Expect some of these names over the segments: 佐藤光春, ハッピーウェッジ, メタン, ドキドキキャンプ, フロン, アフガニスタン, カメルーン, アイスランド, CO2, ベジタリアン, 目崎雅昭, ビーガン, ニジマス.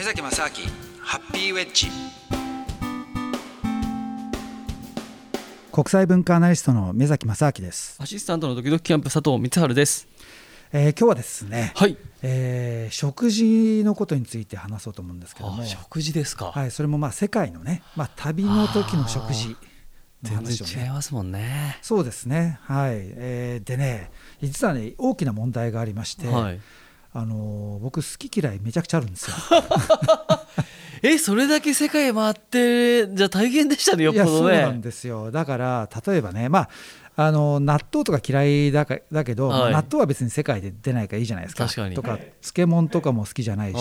目崎雅昭ハッピーウェッジ。国際文化アナリストの目崎雅昭です。アシスタントのドキドキキャンプ佐藤光春です。今日はですね、はい、食事のことについて話そうと思うんですけども。食事ですか。はい、それもまあ世界のね、旅の時の食事の話を、ね、全然違いますもんね。そうですね、はい。でね、実はね大きな問題がありまして、はい、僕好き嫌いめちゃくちゃあるんですよそれだけ世界回ってじゃ大変でしたね、よっぽどね。そうなんですよ。だから例えばね、納豆とか嫌い だけど、はい、納豆は別に世界で出ないからいいじゃないですか。確かに。とか漬物とかも好きじゃないし、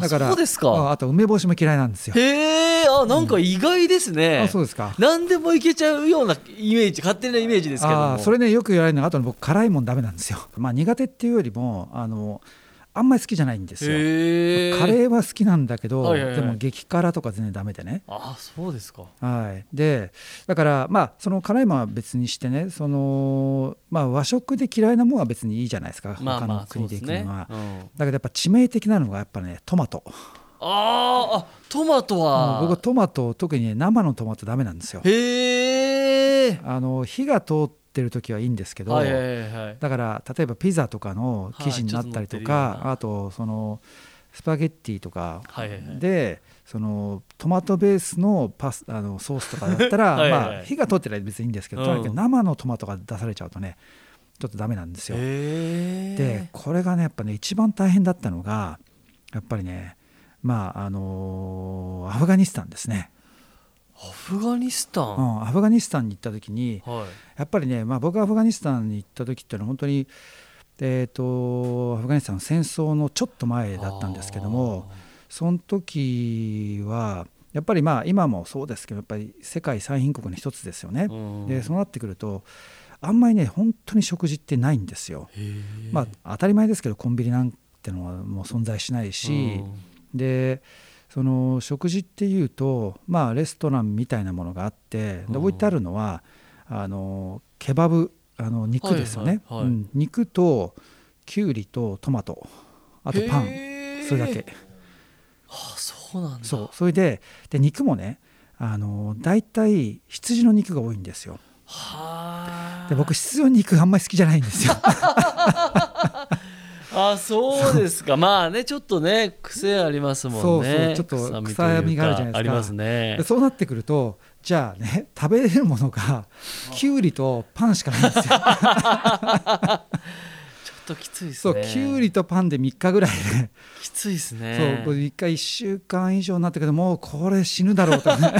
だからそうですか。あと梅干しも嫌いなんですよ。へえ、なんか意外ですね。あ、そうですか。何でもいけちゃうようなイメージ、勝手なイメージですけども。それね、よく言われるのが、あと僕辛いもんダメなんですよ。苦手っていうよりもあんまり好きじゃないんですよ。カレーは好きなんだけど、はいはいはい、でも激辛とか全然ダメでね。あ、そうですか。はい。で、だからその辛いものは別にしてね、和食で嫌いなものは別にいいじゃないですか。他の国で行くのは、だけどやっぱ致命的なのがやっぱね、トマト。トマトは、僕トマト特に、ね、生のトマトダメなんですよ。へえ。火が通ってってる時はいいんですけど、はいはいはい、だから例えばピザとかの生地になったりとか、あとそのスパゲッティとかで、はいはいはい、そのトマトベースのソースとかだったらはい、はい、火が通ってないと別にいいんですけど、とにかく生のトマトが出されちゃうとね、ちょっとダメなんですよ。でこれがねやっぱね一番大変だったのがやっぱりね、アフガニスタンですね。アフガニスタン、アフガニスタンに行った時に、はい、やっぱりね、僕がアフガニスタンに行った時っていうのは本当に、アフガニスタンの戦争のちょっと前だったんですけども、その時はやっぱり今もそうですけど、やっぱり世界最貧国の一つですよね。でそうなってくるとあんまりね本当に食事ってないんですよ。当たり前ですけどコンビニなんてのはもう存在しないし、でその食事っていうと、レストランみたいなものがあって、で置いてあるのはケバブ、肉ですよね、はいはいはい、肉ときゅうりとトマト、あとパン、それだけ。そうなんだ。それで肉もね、だいたい羊の肉が多いんですよ。はで僕羊の肉あんまり好きじゃないんですよそうですか。ちょっとね癖ありますもんね。ちょっと臭みがあるじゃないですか。ありますね。でそうなってくるとじゃあね、食べれるものがきゅうりとパンしかないんですよちょっときついですね。きゅうりとパンで3日ぐらいねきついですね。1回1週間以上になったけど、もうこれ死ぬだろうとね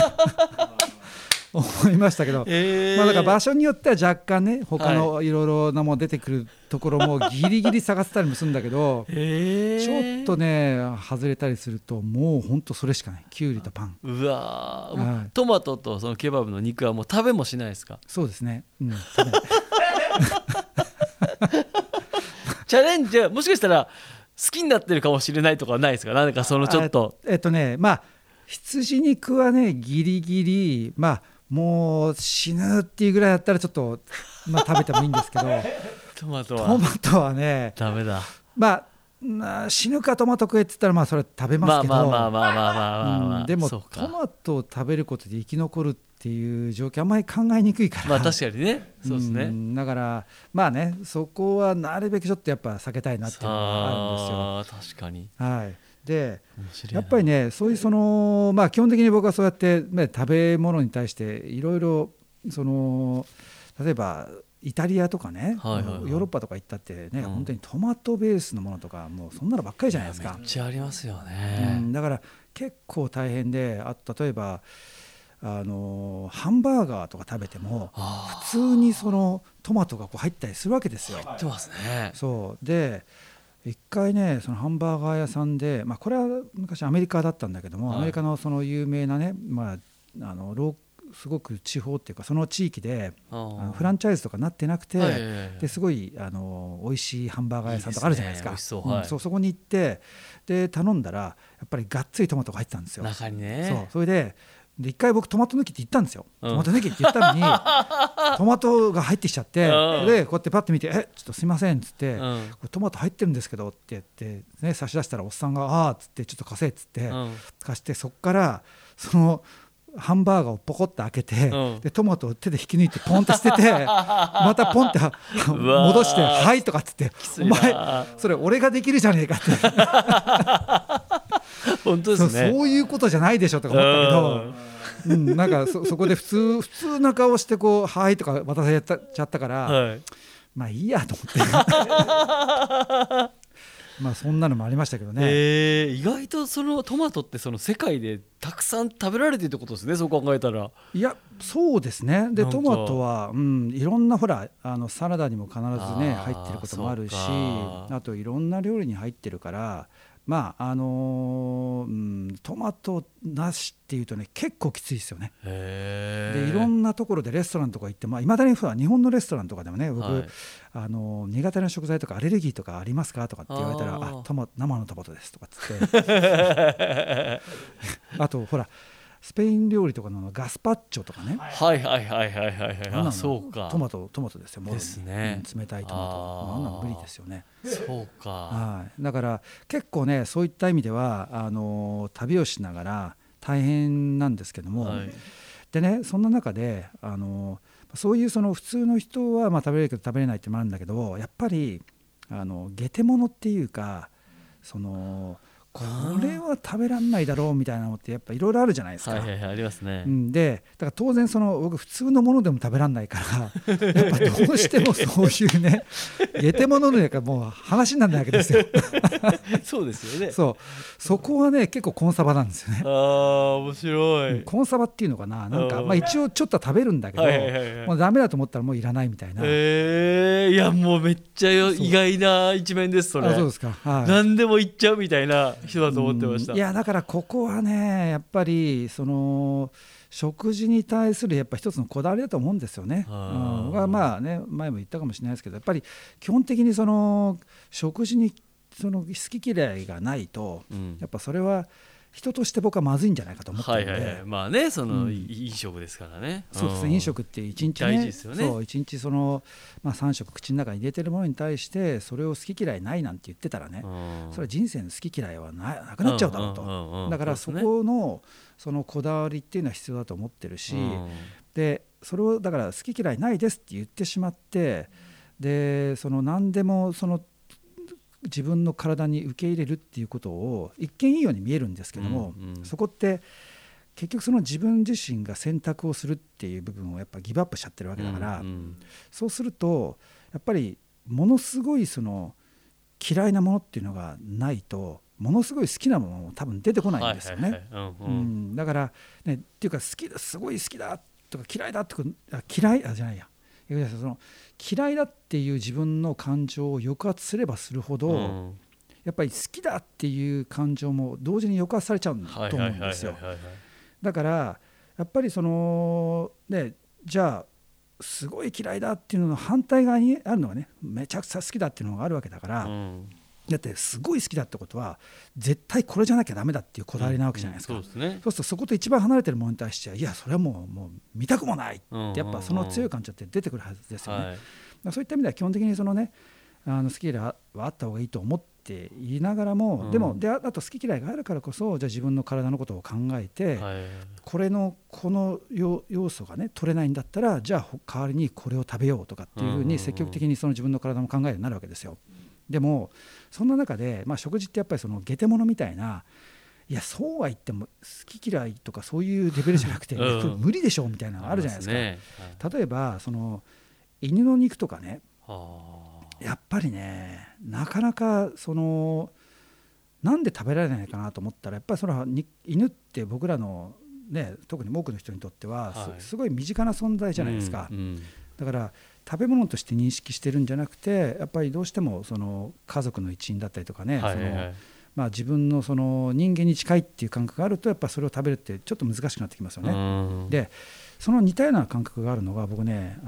思いましたけど、だから場所によっては若干ね他のいろいろなもの出てくるところもギリギリ探せたりもするんだけど、ちょっとね外れたりするともうほんとそれしかない。きゅうりとパン。うわ、はい、トマトとそのケバブの肉はもう食べもしないですか。そうですね、食べないチャレンジはもしかしたら好きになってるかもしれないとかはないですか。なんかそのちょっと羊肉はねギリギリもう死ぬっていうぐらいだったらちょっと、食べてもいいんですけどトマトはねダメだ。死ぬかトマト食えって言ったらそれ食べますけど、でもトマトを食べることで生き残るっていう状況あんまり考えにくいから、確かにね。そうですね、だからねそこはなるべくちょっとやっぱ避けたいなっていうのがあるんですよ。確かに。はい。でやっぱりねそういう基本的に僕はそうやって、食べ物に対していろいろ例えばイタリアとかね、はいはいはい、ヨーロッパとか行ったってね、本当にトマトベースのものとかもうそんなのばっかりじゃないですか。めっちゃありますよね、だから結構大変で、あと例えばハンバーガーとか食べても普通にそのトマトがこう入ったりするわけですよ。入ってますね。そうで一回ねそのハンバーガー屋さんで、これは昔アメリカだったんだけども、アメリカのその有名なね、すごく地方っていうかその地域でフランチャイズとかなってなくて、ですごい美味しいハンバーガー屋さんとかあるじゃないですか。いいですね、美味しそう。そこに行ってで頼んだらやっぱりがっつりトマトが入ってたんですよ中にね。それでで一回僕トマト抜きって言ったんですよ、うん、トマト抜きって言ったのにトマトが入ってきちゃってでこうやってパッて見てちょっとすいませんっつって、うん、これトマト入ってるんですけどって言って、ね、差し出したらおっさんがあーっつってちょっと貸せっつって、うん、貸してそっからそのハンバーガーをポコッと開けて、うん、でトマトを手で引き抜いてポンと捨ててまたポンって戻してはいとかっつってお前それ俺ができるじゃねえかって本当ですね、そういうことじゃないでしょとか思ったけど、うん、なんか そこで普通な顔してこうはいとか渡されちゃったから、はい、まあいいやと思ってまあそんなのもありましたけどね、意外とそのトマトってその世界でたくさん食べられてるってことですね、そう考えたら。いやそうですね。でトマトは、うん、いろんなほらサラダにも必ずね入ってることもあるし、あといろんな料理に入ってるからまあうん、トマトなしっていうとね結構きついですよね。でいろんなところでレストランとか行って、まあ、未だに日本のレストランとかでもね僕、はい、苦手な食材とかアレルギーとかありますかとかって言われたら生のトマトですとかっつってあとほらスペイン料理とかのガスパッチョとかね、はいはいはいはいはいはい、あそうかトマトですよもうですね、うん、冷たいトマトあんなの無理ですよね。そうか、はい、だから結構ねそういった意味では旅をしながら大変なんですけども、はい、でねそんな中でそういうその普通の人はまあ食べれるけど食べれないってもあるんだけどやっぱりゲテモノっていうかそのこれは食べらんないだろうみたいなのってやっぱいろいろあるじゃないですか、はいはいはい、ありますね、でだから当然その僕普通のものでも食べらんないからやっぱどうしてもそういうねゲテモノのやからもう話にならないわけですよそうですよね。そこはね結構コンサバなんですよね。ああ面白い、コンサバっていうのかな、なんかまあ一応ちょっとは食べるんだけど、はいはいはいはい、もうダメだと思ったらもういらないみたいな。いやもうめっちゃ意外な一面ですそれ。あそうですか、はい、何でもいっちゃうみたいな人だと思ってました。いやだからここはねやっぱりその食事に対するやっぱ一つのこだわりだと思うんですよね。がまあね前も言ったかもしれないですけどやっぱり基本的にその食事にその好き嫌いがないと、うん、やっぱそれは人として僕はまずいんじゃないかと思ってるので、はいはいはい、まあねその、うん、飲食ですからね。そうですね、飲食って一日ね大事ですよね。そう一日その、まあ、3食口の中に入れてるものに対してそれを好き嫌いないなんて言ってたらね、それは人生の好き嫌いは なくなっちゃうだろうと。だからそこのそのこだわりっていうのは必要だと思ってるし、でそれをだから好き嫌いないですって言ってしまって、でその何でもその自分の体に受け入れるっていうことを一見いいように見えるんですけども、うんうん、そこって結局その自分自身が選択をするっていう部分をやっぱギブアップしちゃってるわけだから、うんうん、そうするとやっぱりものすごいその嫌いなものっていうのがないとものすごい好きなものも多分出てこないんですよね。だから、ね、っていうか好きだすごい好きだとか嫌いだって嫌いじゃないやその嫌いだっていう自分の感情を抑圧すればするほど、うん、やっぱり好きだっていう感情も同時に抑圧されちゃうと思うんですよ。だからやっぱりそのねじゃあすごい嫌いだっていうのの反対側にあるのがねめちゃくちゃ好きだっていうのがあるわけだから、うん、だってすごい好きだってことは絶対これじゃなきゃダメだっていうこだわりなわけじゃないですか、うんうん そうですね、そうするとそこと一番離れてるものに対してはいやそれはもう見たくもないってやっぱその強い感情って出てくるはずですよね、うんうんうんはいそういった意味では基本的にその、ね、好き嫌いはあった方がいいと思っていながらも、うん、でもであと好き嫌いがあるからこそじゃあ自分の体のことを考えて、はい、この要素が、ね、取れないんだったらじゃあ代わりにこれを食べようとかっていうふうに積極的にその自分の体も考えるようになるわけですよ、うんうんうん、でもそんな中で、まあ、食事ってやっぱりそのゲテモノみたいないやそうは言っても好き嫌いとかそういうレベルじゃなくて、うん、無理でしょみたいなのあるじゃないですか。はい、例えばその犬の肉とかね、やっぱりねなかなかそのなんで食べられないかなと思ったらやっぱりその犬って僕らの、ね、特に多くの人にとっては すごい身近な存在じゃないですか、うんうん、だから食べ物として認識してるんじゃなくてやっぱりどうしてもその家族の一員だったりとかね、はいはいはい、そのまあ、自分のその人間に近いっていう感覚があるとやっぱそれを食べるってちょっと難しくなってきますよね、うん、でその似たような感覚があるのが僕ね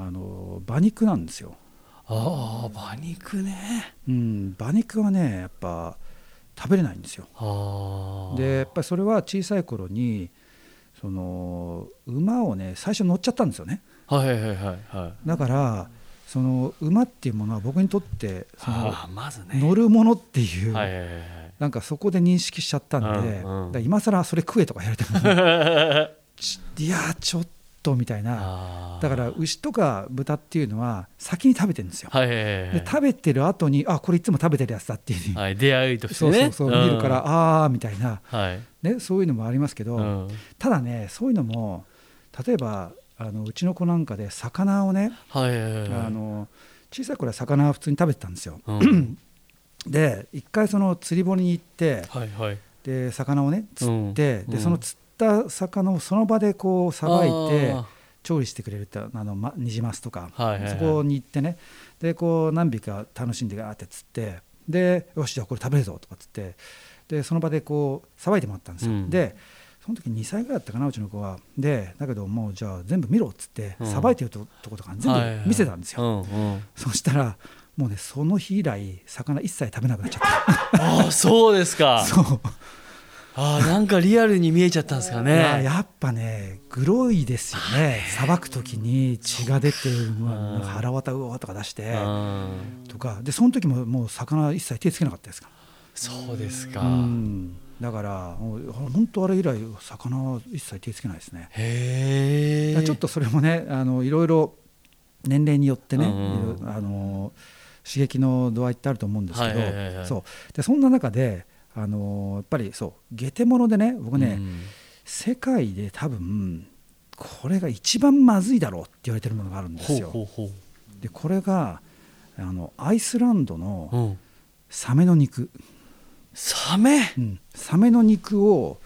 馬肉なんですよ。ああ馬肉ね、うん、馬肉はねやっぱ食べれないんですよ。あでやっぱりそれは小さい頃にその馬をね最初乗っちゃったんですよね。はいはいはいはい。だからその馬っていうものは僕にとってその乗るものっていう、なんかそこで認識しちゃったんで、だから今更それ食えとか言われてもいやちょっとみたいな。だから牛とか豚っていうのは先に食べてるんですよ。で食べてる後に、あこれいつも食べてるやつだっていう出会いとしてね、そう見るから、あみたいなね、そういうのもありますけど、ただねそういうのも例えばうちの子なんかで魚をね、小さい頃は魚は普通に食べてたんですよ、うん、で一回その釣り堀に行って、はいはい、で魚をね釣って、うん、でその釣った魚をその場でこうさばいて調理してくれるって、ニジマスとか、はいはいはい、そこに行ってね、でこう何匹か楽しんでガーって釣って、でよしじゃあこれ食べるぞとかつって、でその場でこうさばいてもらったんですよ、うん、でその時2歳ぐらいだったかな、うちの子は。でだけどもうじゃあ全部見ろっつってさばいてるとことか全部見せたんですよ。そしたらもうねその日以来魚一切食べなくなっちゃったああそうですか。そうあなんかリアルに見えちゃったんですかねやっぱねグロいですよね。さばく時に血が出て腹わたうわとか出してとかで、その時ももう魚一切手つけなかったですから。そうですか、うんだから本当あれ以来魚は一切手つけないですね。へえ。ちょっとそれもねいろいろ年齢によってね、うん、刺激の度合いってあると思うんですけど、はいはいはい、そうでそんな中でやっぱりそう下手物でね僕ね、うん、世界で多分これが一番まずいだろうって言われてるものがあるんですよ。ほうほうほう。でこれがアイスランドのサメの肉、うんサメの肉を、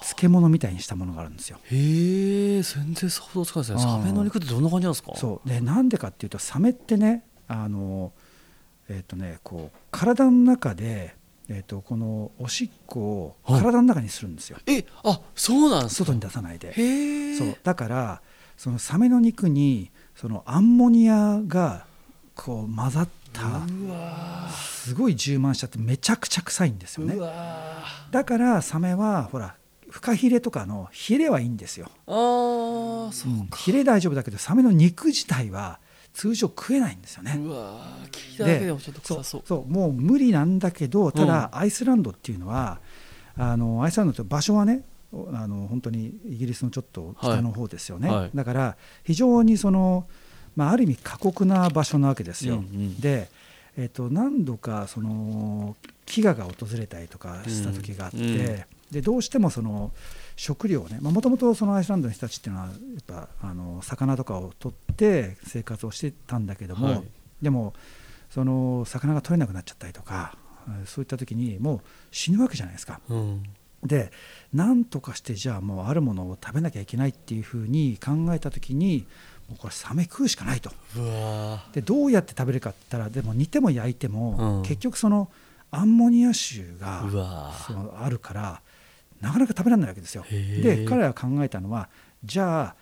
漬物みたいにしたものがあるんですよ。へえ、全然想像つかないですね。サメの肉ってどんな感じなんですか？そうでなんでかっていうとサメってねこう体の中で、このおしっこを体の中にするんですよ。えあそうなんですか。外に出さないで。へそうだからそのサメの肉にそのアンモニアがこう混ざってうわすごい充満しちゃってめちゃくちゃ臭いんですよね。うわだからサメはほらフカヒレとかのヒレはいいんですよ。あそうかヒレ大丈夫だけどサメの肉自体は通常食えないんですよね。うわ聞いただけでもちょっと臭そう。そうもう無理なんだけど、ただアイスランドっていうのは、うん、アイスランドって場所はね本当にイギリスのちょっと北の方ですよね、はい、だから非常にそのある意味過酷な場所なわけですよ、うんうん、で、何度かその飢餓が訪れたりとかした時があって、うんうん、でどうしてもその食料をね、もともとアイスランドの人たちっていうのはやっぱ魚とかを取って生活をしてたんだけども、はい、でもその魚が取れなくなっちゃったりとかそういった時にもう死ぬわけじゃないですか、うん、でなんとかしてじゃあもうあるものを食べなきゃいけないっていうふうに考えた時にもうこれサメ食うしかないと。うわでどうやって食べるかって言ったらでも煮ても焼いても、うん、結局そのアンモニア臭があるからなかなか食べられないわけですよ。で彼らが考えたのはじゃあ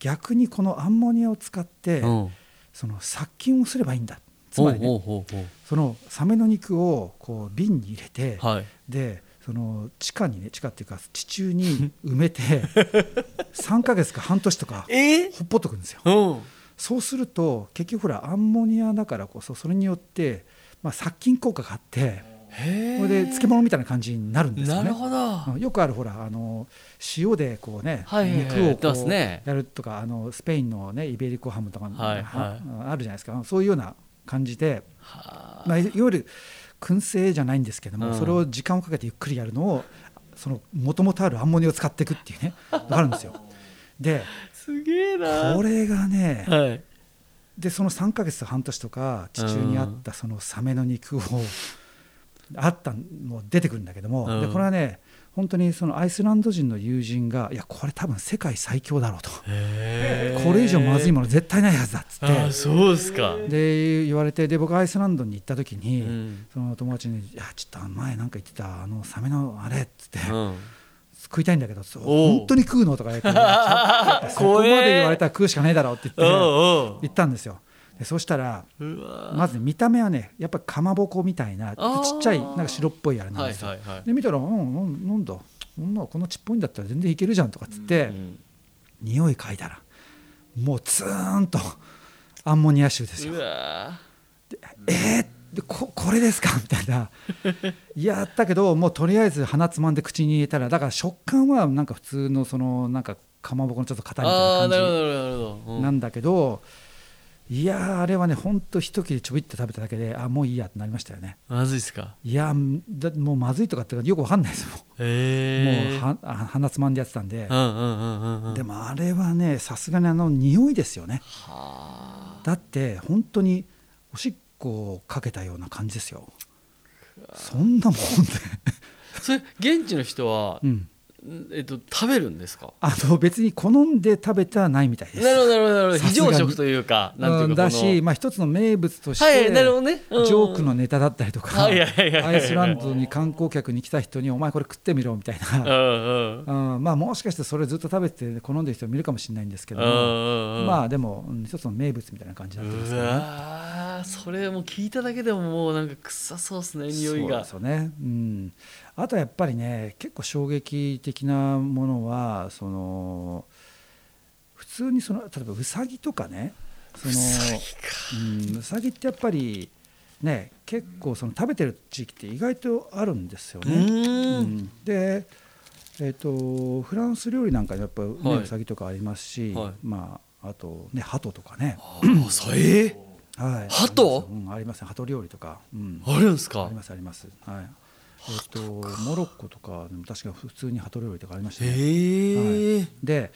逆にこのアンモニアを使って、うん、その殺菌をすればいいんだ。つまりねおうおうおうおうそのサメの肉をこう瓶に入れて、はい、でその地下っていうか地中に埋めて3ヶ月か半年とかほっぽっとくんですよ、うん、そうすると結局ほらアンモニアだからこそそれによって殺菌効果があってこれで漬物みたいな感じになるんですよね。なるほど。よくあるほら塩でこうね、はい、肉をこうやるとかスペインのねイベリコハムとか、はいはい、あるじゃないですか。そういうような感じでいわゆる燻製じゃないんですけども、うん、それを時間をかけてゆっくりやるのをもともとあるアンモニアを使っていくっていうねあるんですよ。ですげえなこれがね、はい、でその3ヶ月と半年とか地中にあったそのサメの肉を、うん、出てくるんだけども、うん、でこれはね本当にそのアイスランド人の友人がいやこれ多分世界最強だろうとこれ以上まずいもの絶対ないはずだっつってあそうですかで言われてで僕アイスランドに行った時に、うん、その友達にいやちょっと前なんか言ってたサメのあれっつって、うん、食いたいんだけど本当に食うのとか言ってそこまで言われたら食うしかないだろうって言って言ったんですよ。でそうしたらまず見た目はねやっぱかまぼこみたいなちっちゃいなんか白っぽいあれなんですよ、はいはいはい、で見たらうんうんなんだそんなこのちっぽいんだったら全然いけるじゃんとかつって、うんうん、匂い嗅いだらもうツーンとアンモニア臭ですよ。うわでで これですかみたいなやったけどもうとりあえず鼻つまんで口に入れたらだから食感はなんか普通のそのなんかかまぼこのちょっと硬いみたいな感じなんだけど、いやあれはねほんと一切れちょびっと食べただけであもういいやってなりましたよね。まずいっすか？いやだもうまずいとかってよくわかんないですよ。もう鼻つまんでやってたんで、うんうんうんうん、でもあれはねさすがにあの匂いですよね。はだって本当におしっこかけたような感じですよ。そんなもんねそれ現地の人は、うん食べるんですか？あの別に好んで食べてはないみたいです。なるほどなるほど。非常食というかなんていうかだし、まあ、一つの名物として、はいなるほどねうん、ジョークのネタだったりとか、アイスランドに観光客に来た人にお前これ食ってみろみたいな、うんうんうんまあ、もしかしてそれずっと食べて好んでる人も見るかもしれないんですけど、うんうん、まあでも一つの名物みたいな感じだったんですよね。うわそれも聞いただけでももうなんか臭そうですね匂いが。そうですよね、うんあとやっぱりね結構衝撃的なものはその普通にその例えばウサギとかねそのウサギってやっぱりね結構その食べてる地域って意外とあるんですよね。うんで、フランス料理なんかにやっぱり、ねはい、ウサギとかありますし、はいまあ、あとねハトとかねハトありますねハト料理とか、うん、あるんですか？ありますあります、はいモロッコとかでも確か普通にハト料理とかありましたね、はい、で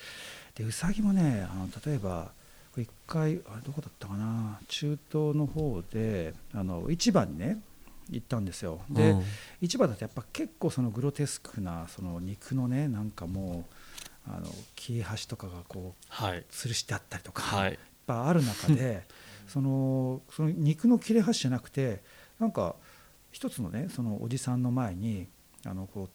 ウサギもねあの例えば一回あれどこだったかな中東の方であの市場にね行ったんですよ。で、うん、市場だとやっぱ結構そのグロテスクなその肉のねなんかもうあの切れ端とかがこう、はい、吊るしてあったりとか、はい、いっぱいある中でその肉の切れ端じゃなくてなんか一つのねそのおじさんの前にあのこう、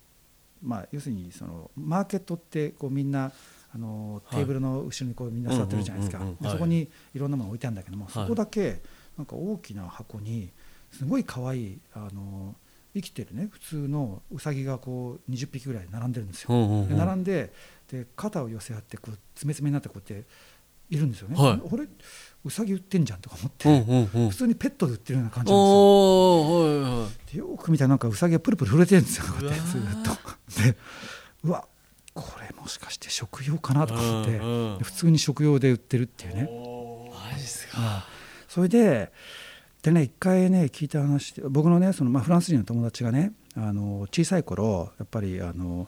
まあ、要するにそのマーケットってこうみんなあのテーブルの後ろにこうみんな座ってるじゃないですか、はい、そこにいろんなもの置いてあるんだけども、はい、そこだけなんか大きな箱にすごい可愛いあの生きてるね普通のウサギがこう20匹ぐらい並んでるんですよ、で並ん で肩を寄せ合ってこう爪爪になってこうやっているんですよね、はい、俺ウサギ売ってんじゃんとか思って、うんうんうん、普通にペットで売ってるような感じなんですよ。おー、はいはい、でよく見たらなんかウサギがプルプル震えてるんですよこうやってずっとでうわこれもしかして食用かなとか思って、うんうん、普通に食用で売ってるっていうね。マジですか？それでね一回ね聞いた話で僕のねその、まあ、フランス人の友達がねあの小さい頃やっぱりあの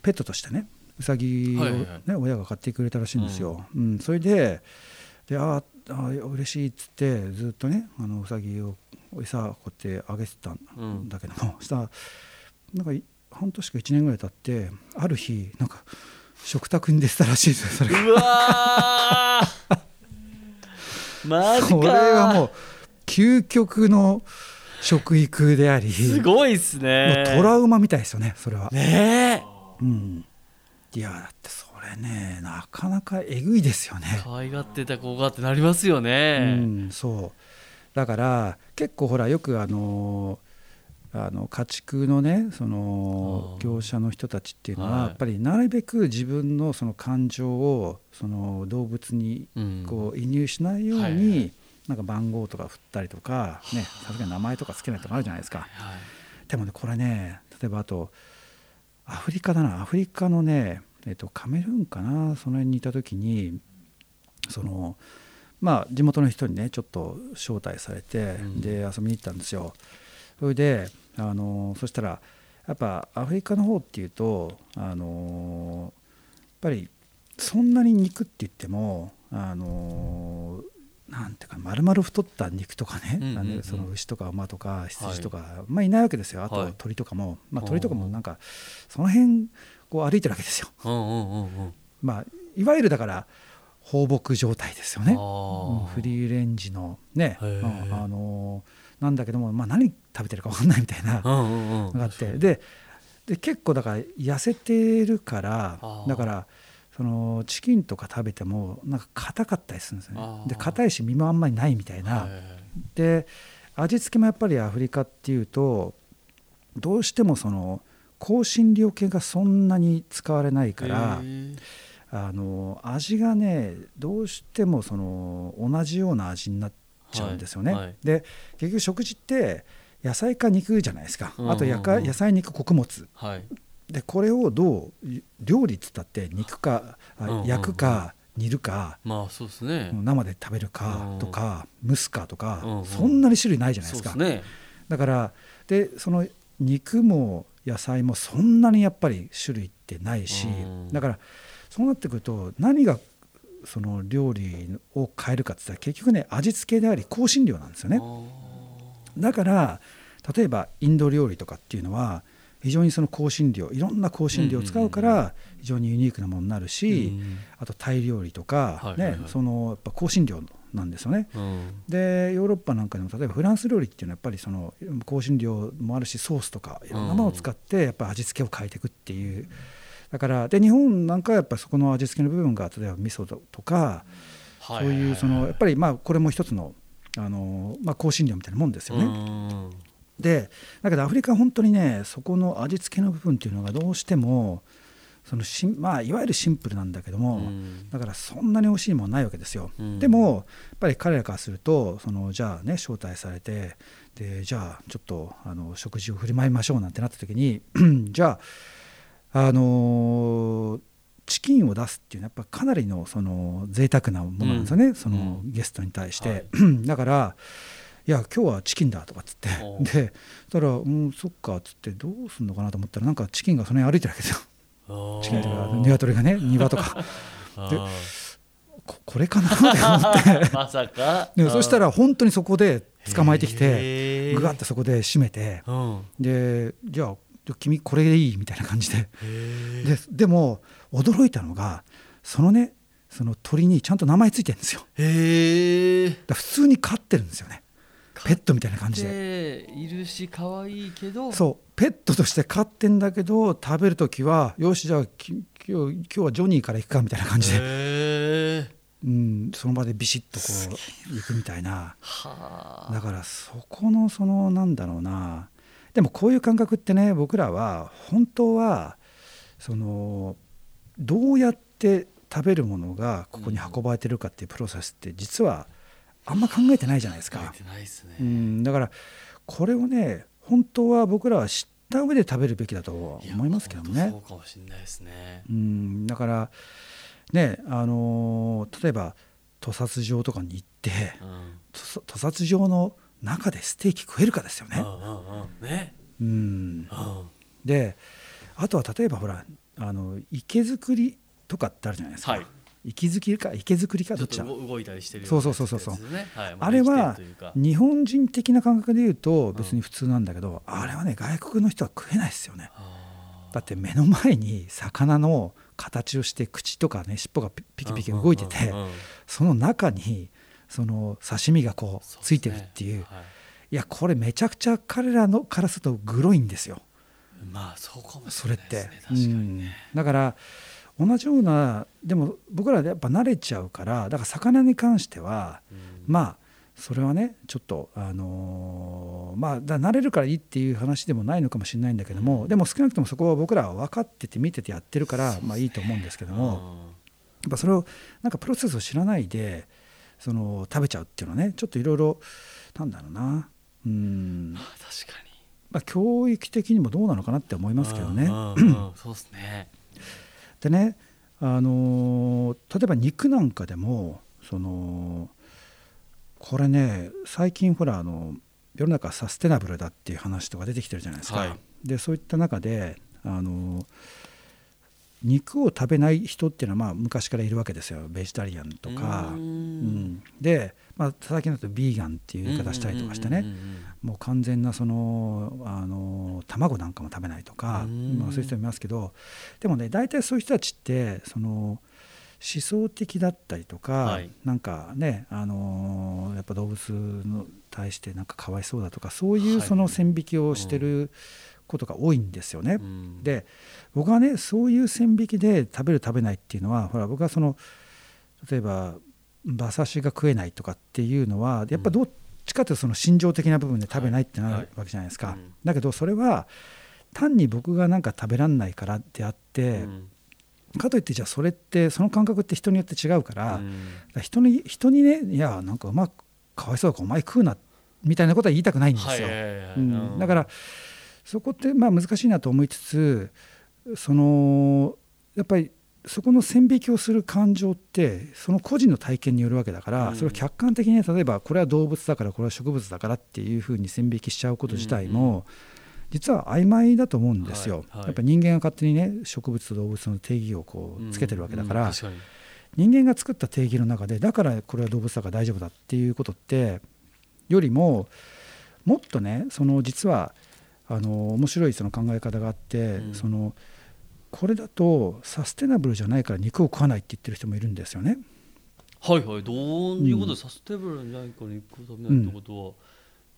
ペットとしてねウサギを、ねはいはい、親が買ってくれたらしいんですよ、うんうん、それであ嬉しいっつってずっとねあのウサギを餌をこうやってあげてたんだけども、うん、したらなんか半年か1年ぐらい経ってある日なんか食卓に出てたらしいです。それうわマジか。これはもう究極の食育でありすごいっすね。トラウマみたいですよねそれはねえ、うんいやだってそれねなかなかえぐいですよね。可愛がってた子がってなりますよね、うん、そうだから結構ほらよくあの家畜のねその業者の人たちっていうのはやっぱりなるべく自分のその感情をその動物にこう移入しないようになんか番号とか振ったりとかねさすがに名前とかつけないとかあるじゃないですか。でもねこれね例えばあとアフリカのね、カメルーンかなその辺にいた時にその、まあ、地元の人にねちょっと招待されて、うん、で遊びに行ったんですよ。それでそしたらやっぱアフリカの方っていうとやっぱりそんなに肉って言ってもなんていうか丸々太った肉とかね、うんうんうん、なんでその牛とか馬とか羊とか、はいまあ、いないわけですよ。あと鳥とかも、はいまあ、鳥とかもなんかその辺こう歩いてるわけですよ、まあ、いわゆるだから放牧状態ですよね、うん、フリーレンジのね、なんだけども、まあ、何食べてるか分かんないみたいなのがあって、で結構だから痩せてるからだからそのチキンとか食べてもなんか硬かったりするんですよね。で硬いし身もあんまりないみたいなで味付けもやっぱりアフリカっていうとどうしてもその香辛料系がそんなに使われないから、味がねどうしてもその同じような味になっちゃうんですよね、はいはい、で結局食事って野菜か肉じゃないですか、あと野菜肉穀物、はい、でこれをどう料理つったって肉か、焼くか煮るか、まあそうですね、生で食べるかとか、蒸すかとか、そんなに種類ないじゃないですか。そうですね、だからでその肉も野菜もそんなにやっぱり種類ってないし、だからそうなってくると何がその料理を変えるかって言ったら結局ね味付けであり香辛料なんですよね。だから例えばインド料理とかっていうのは非常にその香辛料、いろんな香辛料を使うから非常にユニークなものになるし、あとタイ料理とか、ね、そのやっぱ香辛料なんですよね、でヨーロッパなんかでも例えばフランス料理っていうのはやっぱりその香辛料もあるしソースとかいろんなものを使ってやっぱ味付けを変えていくっていう、だからで日本なんかはやっぱりそこの味付けの部分が例えば味噌とか、そういうそのやっぱりまあこれも一つの香辛料みたいなもんですよね、でだけどアフリカは本当にねそこの味付けの部分っていうのがどうしてもそのまあ、いわゆるシンプルなんだけども、だからそんなに美味しいものないわけですよ、でもやっぱり彼らからするとそのじゃあね招待されてでじゃあちょっと食事を振る舞いましょうなんてなった時にじゃあチキンを出すっていうのはやっぱかなりのその贅沢なものなんですよね、そのゲストに対して、だからいや今日はチキンだとかっつってでそしたらそっかっつってどうすんのかなと思ったらなんかチキンがその辺歩いてるわけですよ。チキンとか鶏がね庭とかでこれかなって思ってまさかでそしたら本当にそこで捕まえてきてグワッとそこで締めて、でじゃあ君これでいいみたいな感じで、でも驚いたのがそのねその鳥にちゃんと名前ついてるんですよ。だ普通に飼ってるんですよね、ペットみたいな感じでいるし可愛いけど、そうペットとして飼ってんだけど食べるときはよしじゃあ今日はジョニーから行くかみたいな感じで、その場でビシッとこう行くみたいな。だからそこのそのなんだろうな、でもこういう感覚ってね僕らは本当はそのどうやって食べるものがここに運ばれてるかっていうプロセスって実はあんま考えてないじゃないですか。考えてないですね。だからこれをね本当は僕らは知った上で食べるべきだと思いますけどね。そうかもしれないですね。だからね例えば屠殺場とかに行って、屠殺場の中でステーキ食えるかですよね。であとは例えばほら池作りとかってあるじゃないですか。はい池作りかどっちだ動いたりしてるようなやつですね。そうあれは日本人的な感覚でいうと別に普通なんだけど、あれはね外国の人は食えないですよね。だって目の前に魚の形をして口とかね尻尾がピキピキ動いてて、その中にその刺身がこうついてるっていう、いやこれめちゃくちゃ彼らのからするとグロいんですよ。まあそうかもしれないですね。確かにね。だから同じようなでも僕らやっぱ慣れちゃうから、だから魚に関しては、まあそれはねちょっとだ慣れるからいいっていう話でもないのかもしれないんだけども、でも少なくともそこは僕らは分かってて見ててやってるからまあいいと思うんですけども、やっぱそれをなんかプロセスを知らないでその食べちゃうっていうのはねちょっといろいろなんだろうな、確かに、教育的にもどうなのかなって思いますけどね。そうですね。でね例えば肉なんかでもそのこれね最近ほら世の中サステナブルだっていう話とか出てきてるじゃないですか、でそういった中で肉を食べない人っていうのはまあ昔からいるわけですよ。ベジタリアンとかで、最近だとビーガンっていう言い方したりとかしてね、もう完全なその卵なんかも食べないとか、そういう人もいますけど、でもね大体そういう人たちってその思想的だったりとか、なんかねやっぱ動物に対してなんかかわいそうだとか、そういうその線引きをしてることが多いんですよね。で僕はねそういう線引きで食べる食べないっていうのはほら僕はその例えば馬刺しが食えないとかっていうのはやっぱどっちかというとその心情的な部分で食べないってなるわけじゃないですか、だけどそれは単に僕がなんか食べらんないからであって、かといってじゃあそれってその感覚って人によって違うから、人にね、いやなんかうまくかわいそうだからお前食うなみたいなことは言いたくないんですよ、だからそこってまあ難しいなと思いつつ、そのやっぱりそこの線引きをする感情ってその個人の体験によるわけだから、それを客観的に例えばこれは動物だからこれは植物だからっていうふうに線引きしちゃうこと自体も実は曖昧だと思うんですよ、やっぱ人間が勝手にね植物と動物の定義をこうつけてるわけだから、人間が作った定義の中でだからこれは動物だから大丈夫だっていうことってよりももっとねその実は面白いその考え方があって、そのこれだとサステナブルじゃないから肉を食わないって言ってる人もいるんですよね。はいはい、どういうことで、サステナブルじゃないから肉を食べないってことは、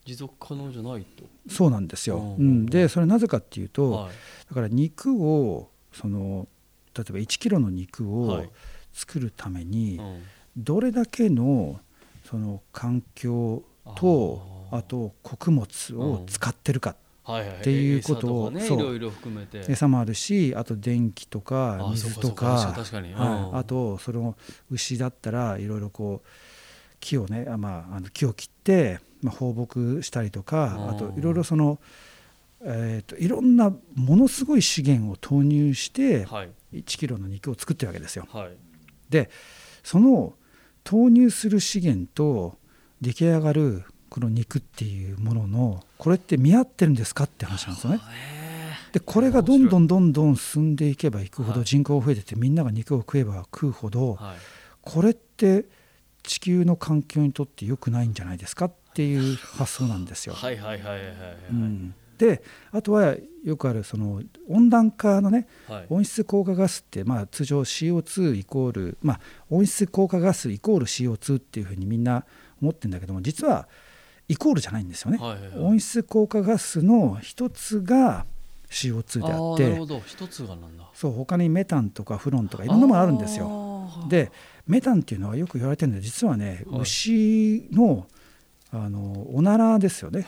持続可能じゃないと。そうなんですよ、でそれなぜかっていうと、だから肉をその例えば1キロの肉を作るために、どれだけのその環境と あと穀物を使ってるかっていうことを、餌とかね、いろいろ含めて餌もあるし、あと電気とか水とか、あとその牛だったらいろいろこう木をね、木を切って、放牧したりとか、あといろいろその、いろんなものすごい資源を投入して1キロの肉を作ってるわけですよ、でその投入する資源と出来上がるこの肉っていうもののこれって見合ってるんですかって話なんですよね。でこれがどんどんどんどん進んでいけばいくほど人口が増えてて、みんなが肉を食えば食うほど、これって地球の環境にとって良くないんじゃないですかっていう発想なんですよ。であとはよくあるその温暖化のね、温室効果ガスって、通常 CO2 イコール、温室効果ガスイコール CO2 っていうふうにみんな思ってるんだけども、実はイコールじゃないんですよね、温室効果ガスの一つが CO2 であって、なるほど、一つがなんだ。そう、他にメタンとかフロンとかいろんなものあるんですよ。でメタンっていうのはよく言われてるんで、実はね、牛の、おならですよね、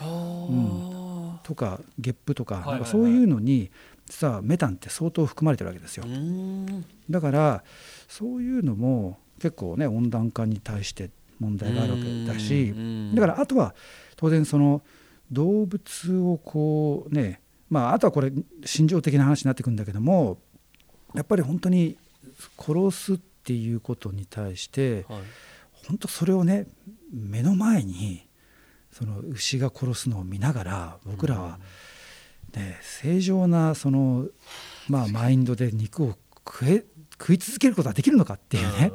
とかゲップとか、なんかそういうのに実はメタンって相当含まれてるわけですよ。だからそういうのも結構ね温暖化に対して問題があるわけだし、だからあとは当然その動物をこうね、あとはこれ心情的な話になってくるんだけども、やっぱり本当に殺すっていうことに対して、本当それをね目の前にその牛が殺すのを見ながら僕らは、正常なその、マインドで肉を食い続けることができるのかっていうね、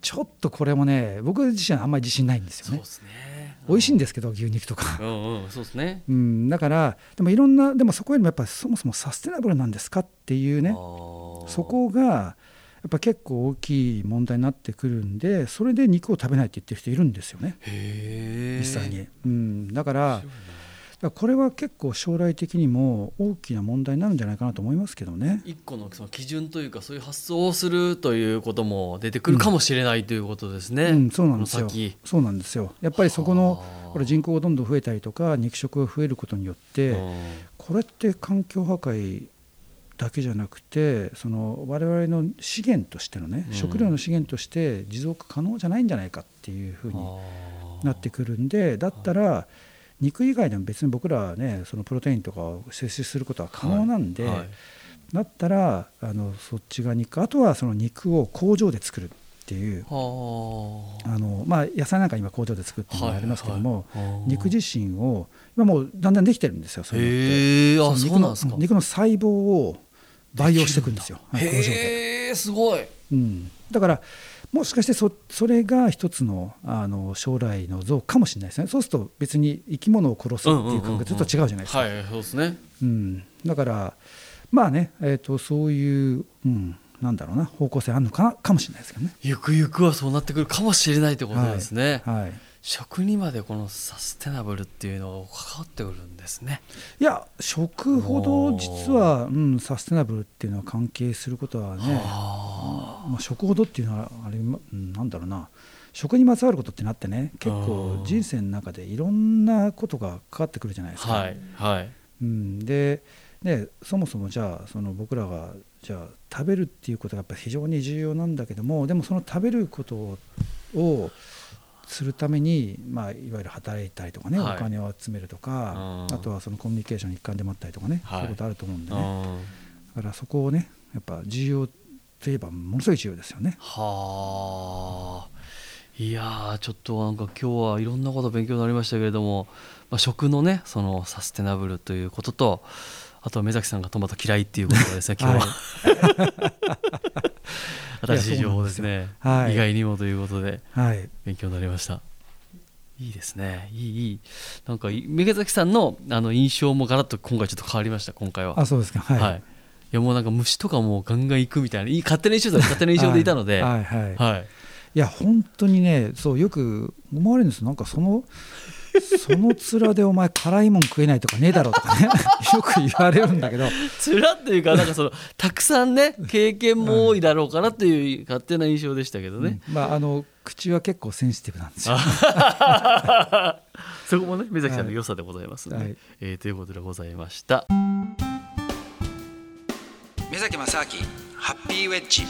ちょっとこれもね僕自身はあんまり自信ないんですよね。そうですね、美味しいんですけど牛肉とか、そうですね、だからでもいろんな、でもそこよりもやっぱりそもそもサステナブルなんですかっていうね、そこがやっぱ結構大きい問題になってくるんで、それで肉を食べないって言ってる人いるんですよね。へー、実際に、だからこれは結構将来的にも大きな問題になるんじゃないかなと思いますけどね。一個のその基準というか、そういう発想をするということも出てくるかもしれないということですね、そうなんですよ。そうなんですよ。やっぱりそこのこれ人口がどんどん増えたりとか肉食が増えることによって、これって環境破壊だけじゃなくて、その我々の資源としてのね、食料の資源として持続可能じゃないんじゃないかっていうふうになってくるんで、だったら肉以外でも別に僕らはねそのプロテインとかを摂取することは可能なんで、だったらそっちが肉、あとはその肉を工場で作るっていう、野菜なんか今工場で作ってもらえますけども、肉自身を今もうだんだんできてるんですよ。それって、肉の細胞を培養していくんですよ、工場で。すごい、だからもしかしてそれが一つの、将来の像かもしれないですね。そうすると別に生き物を殺すっていう感覚と違うじゃないですか。そうですね、だからそういう、なんだろうな、方向性あるのかなかもしれないですけどね。ゆくゆくはそうなってくるかもしれないってことですね。食にまでこのサステナブルっていうのが関わってくるんですね。いや、食ほど実は、サステナブルっていうのは関係することはね、食ほどっていうのはあれ、なんだろうな、食にまつわることってなってね、結構人生の中でいろんなことがかかってくるじゃないですか。ででそもそもじゃあその僕らがじゃあ食べるっていうことがやっぱり非常に重要なんだけども、でもその食べることをするために、まあ、いわゆる働いたりとかね、はい、お金を集めるとか、あとはそのコミュニケーションの一環でもあったりとかね、はい、そういうことあると思うんでね、だからそこをねやっぱ重要といえばものすごい重要ですよね。はあ、いやちょっとなんか今日はいろんなこと勉強になりましたけれども、まあ、食のねそのサステナブルということと、あとは目崎さんがトマト嫌いっていうことがですね今日は新しい情報ですね、はい、意外にもということで勉強になりました、はい、いいですね、いいなんか目崎さん の印象もガラッと今回ちょっと変わりました。今回はあ、そうですか、はい、はい、いやもうなんか虫とかもガンガン行くみたいな勝手な印象でいたので、はいはいはい、はい、いや本当にね、そうよく思われるんですよ。なんかその面でお前辛いもん食えないとかねえだろとかねよく言われるんだけど、面っていうかなんかそのたくさんね経験も多いだろうかなという勝手な印象でしたけどね、うん、まあ、口は結構センシティブなんですよそこもね目崎さんの良さでございますので、はい、ということでございました。目崎雅昭ハッピーウェッジ。